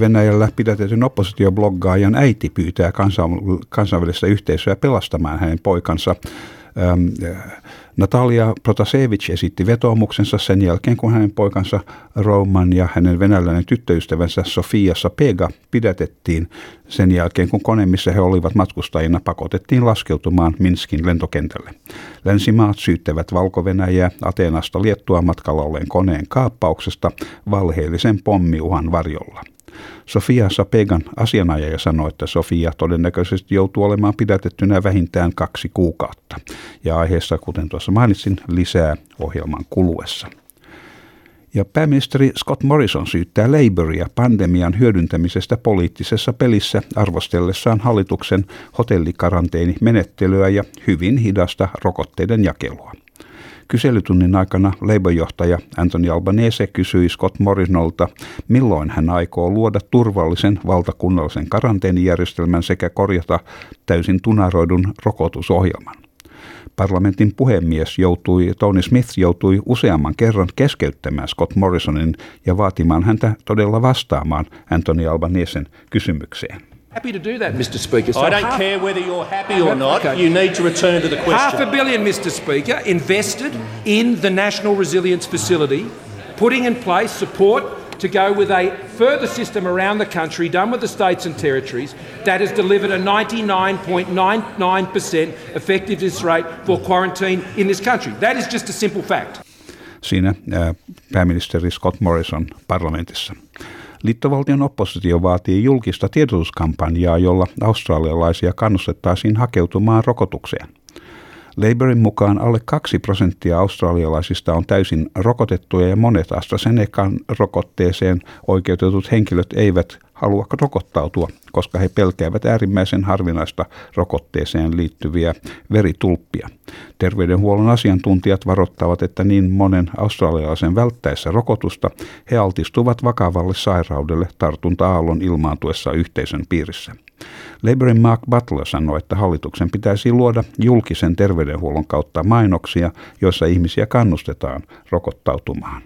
Venäjällä pidätetyn oppositioblogaajan äiti pyytää kansainvälistä yhteisöä pelastamaan hänen poikansa. Natalia Protasevich esitti vetoomuksensa sen jälkeen, kun hänen poikansa Roman ja hänen venäläinen tyttöystävänsä Sofia Sapega pidätettiin sen jälkeen, kun kone, missä he olivat matkustajina, pakotettiin laskeutumaan Minskin lentokentälle. Länsimaat syyttävät Valko-Venäjää Ateenasta Liettua matkalla olleen koneen kaappauksesta valheellisen pommiuhan varjolla. Sofia Sapegan asianajaja sanoi, että Sofia todennäköisesti joutuu olemaan pidätettynä vähintään 2 kuukautta. Ja aiheesta, kuten tuossa mainitsin, lisää ohjelman kuluessa. Ja pääministeri Scott Morrison syyttää Labouria pandemian hyödyntämisestä poliittisessa pelissä arvostellessaan hallituksen hotellikaranteenimenettelyä ja hyvin hidasta rokotteiden jakelua. Kyselytunnin aikana Labour-johtaja Anthony Albanese kysyi Scott Morrisonilta, milloin hän aikoo luoda turvallisen valtakunnallisen karanteenijärjestelmän sekä korjata täysin tunaroidun rokotusohjelman. Parlamentin puhemies Tony Smith joutui useamman kerran keskeyttämään Scott Morrisonin ja vaatimaan häntä todella vastaamaan Anthony Albanesen kysymykseen. Happy to do that, Mr. Speaker. So I don't care whether you're happy or not. Okay. You need to return to the question. $500 million, Mr. Speaker, invested in the National Resilience Facility, putting in place support to go with a further system around the country, done with the states and territories, that has delivered a 99.99% effectiveness rate for quarantine in this country. That is just a simple fact. Siinä pääministeri Scott Morrison parlamentissa. Liittovaltion oppositio vaatii julkista tiedotuskampanjaa, jolla australialaisia kannustettaisiin hakeutumaan rokotukseen. Labourin mukaan alle 2% australialaisista on täysin rokotettuja ja monet AstraZenecan rokotteeseen oikeutetut henkilöt eivät halua rokottautua, koska he pelkäävät äärimmäisen harvinaista rokotteeseen liittyviä veritulppia. Terveydenhuollon asiantuntijat varoittavat, että niin monen australialaisen välttäessä rokotusta he altistuvat vakavalle sairaudelle tartunta-aallon ilmaantuessa yhteisön piirissä. Labourin Mark Butler sanoi, että hallituksen pitäisi luoda julkisen terveydenhuollon kautta mainoksia, joissa ihmisiä kannustetaan rokottautumaan.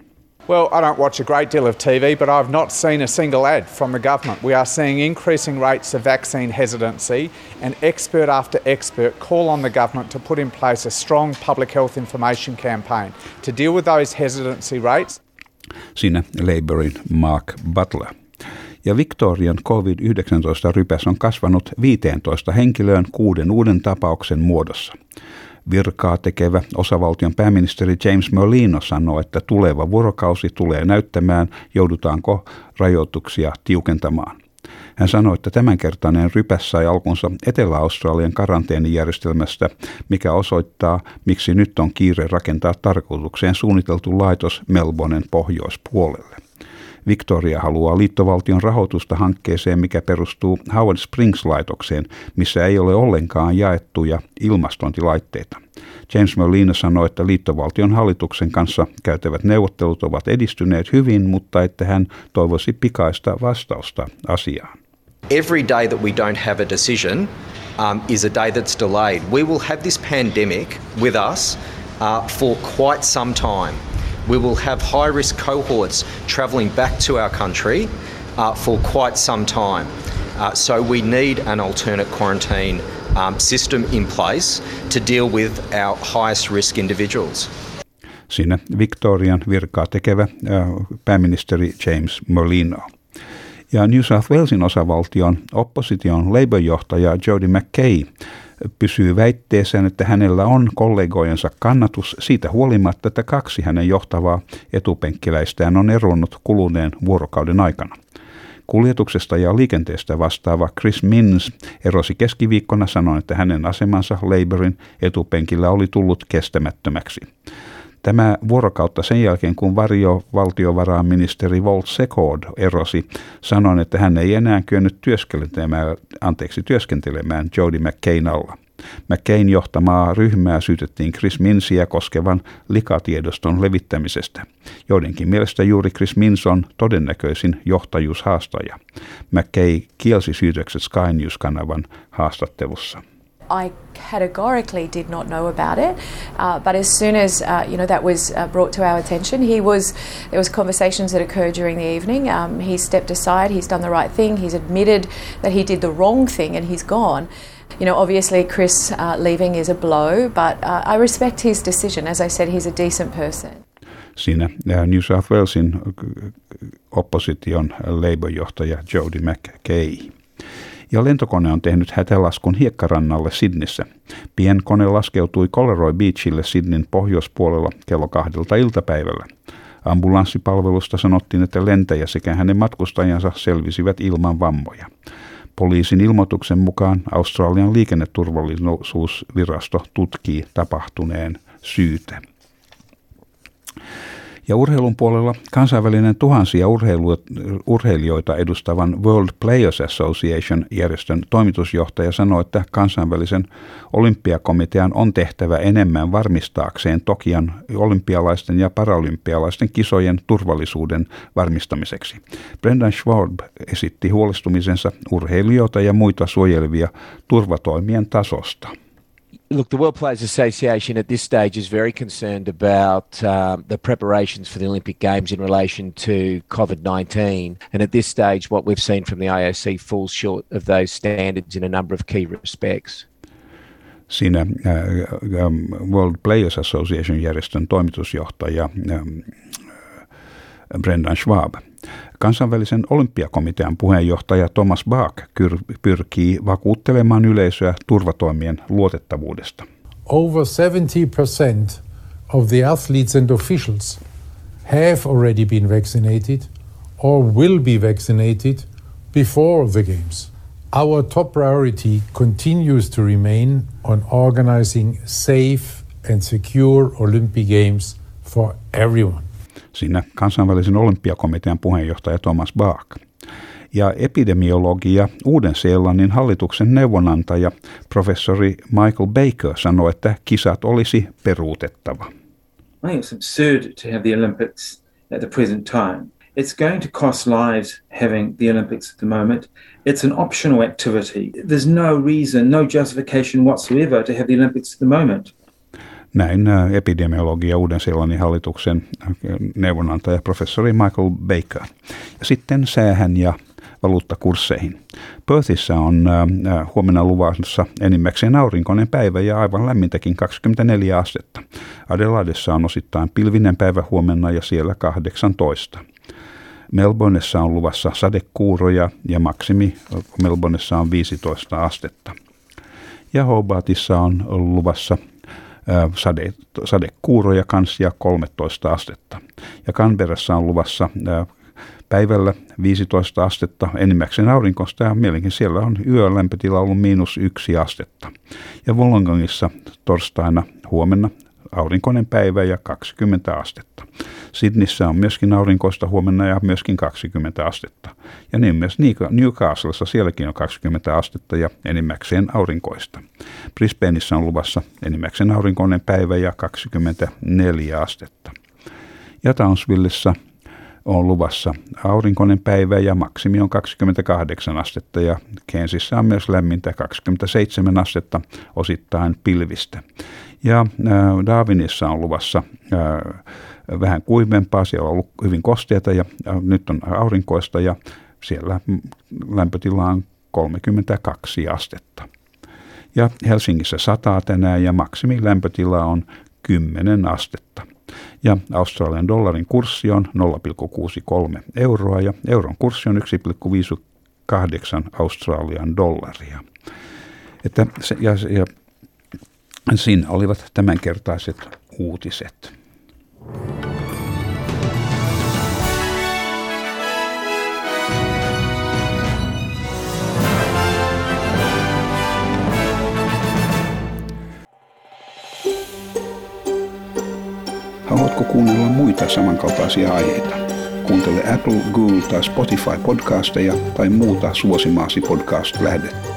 Well, I don't watch a great deal of TV, but I've not seen a single ad from the government. We are seeing increasing rates of vaccine hesitancy, and expert after expert call on the government to put in place a strong public health information campaign to deal with those hesitancy rates. Siinä Labourin Mark Butler. Ja Victorian COVID-19-rypäs on kasvanut 15 henkilöön 6 uuden tapauksen muodossa. Virkaa tekevä osavaltion pääministeri James Merlino sanoo, että tuleva vuorokausi tulee näyttämään, joudutaanko rajoituksia tiukentamaan. Hän sanoi, että tämänkertainen rypäs sai alkunsa Etelä-Australian karanteenijärjestelmästä, mikä osoittaa, miksi nyt on kiire rakentaa tarkoitukseen suunniteltu laitos Melbournen pohjoispuolelle. Victoria haluaa liittovaltion rahoitusta hankkeeseen, mikä perustuu Howard Springs-laitokseen, missä ei ole ollenkaan jaettuja ilmastointilaitteita. James Merlino sanoi, että liittovaltion hallituksen kanssa käytävät neuvottelut ovat edistyneet hyvin, mutta että hän toivoisi pikaista vastausta asiaan. Every day that we don't have a decision is a day that's delayed. We will have this pandemic with us for quite some time. We will have high-risk cohorts travelling back to our country for quite some time. So we need an alternate quarantine system in place to deal with our highest-risk individuals. Siinä Victorian virkaa tekevä pääministeri James Merlino. Ja New South Walesin osavaltion opposition Labour-johtaja Jodie McKay pysyy väitteessään, että hänellä on kollegojensa kannatus siitä huolimatta, että 2 hänen johtavaa etupenkkiläistään on eronnut kuluneen vuorokauden aikana. Kuljetuksesta ja liikenteestä vastaava Chris Minns erosi keskiviikkona sanoen, että hänen asemansa Labourin etupenkillä oli tullut kestämättömäksi. Tämä vuorokautta sen jälkeen, kun valtiovarainministeri Walt Secord erosi, sanoi, että hän ei enää kyennyt työskentelemään Jodie McKayn alla. McKayn johtamaa ryhmää syytettiin Chris Minnsiä koskevan likatiedoston levittämisestä. Joidenkin mielestä juuri Chris Minns on todennäköisin johtajuushaastaja. McKay kielsi syytökset Sky News-kanavan haastattelussa. I categorically did not know about it, but as soon as that was brought to our attention, there was conversations that occurred during the evening. He stepped aside. He's done the right thing. He's admitted that he did the wrong thing, and he's gone. Obviously Chris leaving is a blow, but I respect his decision. As I said, he's a decent person. Siinä New South Walesin opposition Labour-johtaja Jodie McKay. Ja lentokone on tehnyt hätälaskun hiekkarannalle Sydneyssä. Pienkone laskeutui Collaroy Beachille Sydneyn pohjoispuolella kello 2 PM. Ambulanssipalvelusta sanottiin, että lentäjä sekä hänen matkustajansa selvisivät ilman vammoja. Poliisin ilmoituksen mukaan Australian liikenneturvallisuusvirasto tutkii tapahtuneen syytä. Ja urheilun puolella kansainvälinen tuhansia urheilijoita edustavan World Players Association järjestön toimitusjohtaja sanoi, että kansainvälisen olympiakomitean on tehtävä enemmän varmistaakseen Tokion olympialaisten ja paralympialaisten kisojen turvallisuuden varmistamiseksi. Brendan Schwab esitti huolestumisensa urheilijoita ja muita suojelevia turvatoimien tasosta. Look, the World Players Association at this stage is very concerned about the preparations for the Olympic Games in relation to COVID-19. And at this stage, what we've seen from the IOC falls short of those standards in a number of key respects. Siinä World Players Association-järjestön toimitusjohtaja Brendan Schwab. Kansainvälisen olympiakomitean puheenjohtaja Thomas Bach pyrkii vakuuttelemaan yleisöä turvatoimien luotettavuudesta. Over 70% of the athletes and officials have already been vaccinated or will be vaccinated before the games. Our top priority continues to remain on organizing safe and secure Olympic Games for everyone. Siinä kansainvälisen olympiakomitean puheenjohtaja Thomas Bach. Ja epidemiologi ja Uuden-Seelannin hallituksen neuvonantaja professori Michael Baker sanoi, että kisat olisi peruutettava. I think it's absurd to have the Olympics at the present time. It's going to cost lives having the Olympics at the moment. It's an optional activity. There's no reason, no justification whatsoever to have the Olympics at the moment. Näin epidemiologia Uuden-Seelannin hallituksen neuvonantaja professori Michael Baker. Ja sitten säähän ja valuuttakursseihin. Perthissä on huomenna luvassa enimmäkseen aurinkoinen päivä ja aivan lämmintäkin 24 astetta. Adelaidessa on osittain pilvinen päivä huomenna ja siellä 18. Melbourneissa on luvassa sadekuuroja ja maksimi Melbourneissa on 15 astetta. Ja Hobartissa on luvassa sadekuuroja kanssa ja 13 astetta. Ja Canberrassa on luvassa päivällä 15 astetta enimmäkseen aurinkoista ja mielenkiin siellä on yön lämpötila ollut -1 astetta. Ja Wollongongissa torstaina huomenna aurinkoinen päivä ja 20 astetta. Sydneyssä on myöskin aurinkoista huomenna ja myöskin 20 astetta. Ja niin myös Newcastlessa sielläkin on 20 astetta ja enimmäkseen aurinkoista. Brisbaneissa on luvassa enimmäkseen aurinkoinen päivä ja 24 astetta. Ja Townsvillessa on luvassa aurinkoinen päivä ja maksimi on 28 astetta ja Cairnsissa on myös lämmintä 27 astetta osittain pilvistä. Ja Darwinissa on luvassa vähän kuivempaa, siellä on ollut hyvin kosteata ja nyt on aurinkoista ja siellä lämpötila on 32 astetta. Ja Helsingissä sataa tänään ja maksimi lämpötila on 10 astetta. Ja Australian dollarin kurssi on 0,63 euroa ja euron kurssi on 1,58 Australian dollaria. Siinä olivat tämänkertaiset uutiset. muita samankaltaisia aiheita. Kuuntele Apple, Google tai Spotify podcasteja tai muuta suosimaasi podcast-lähdettä.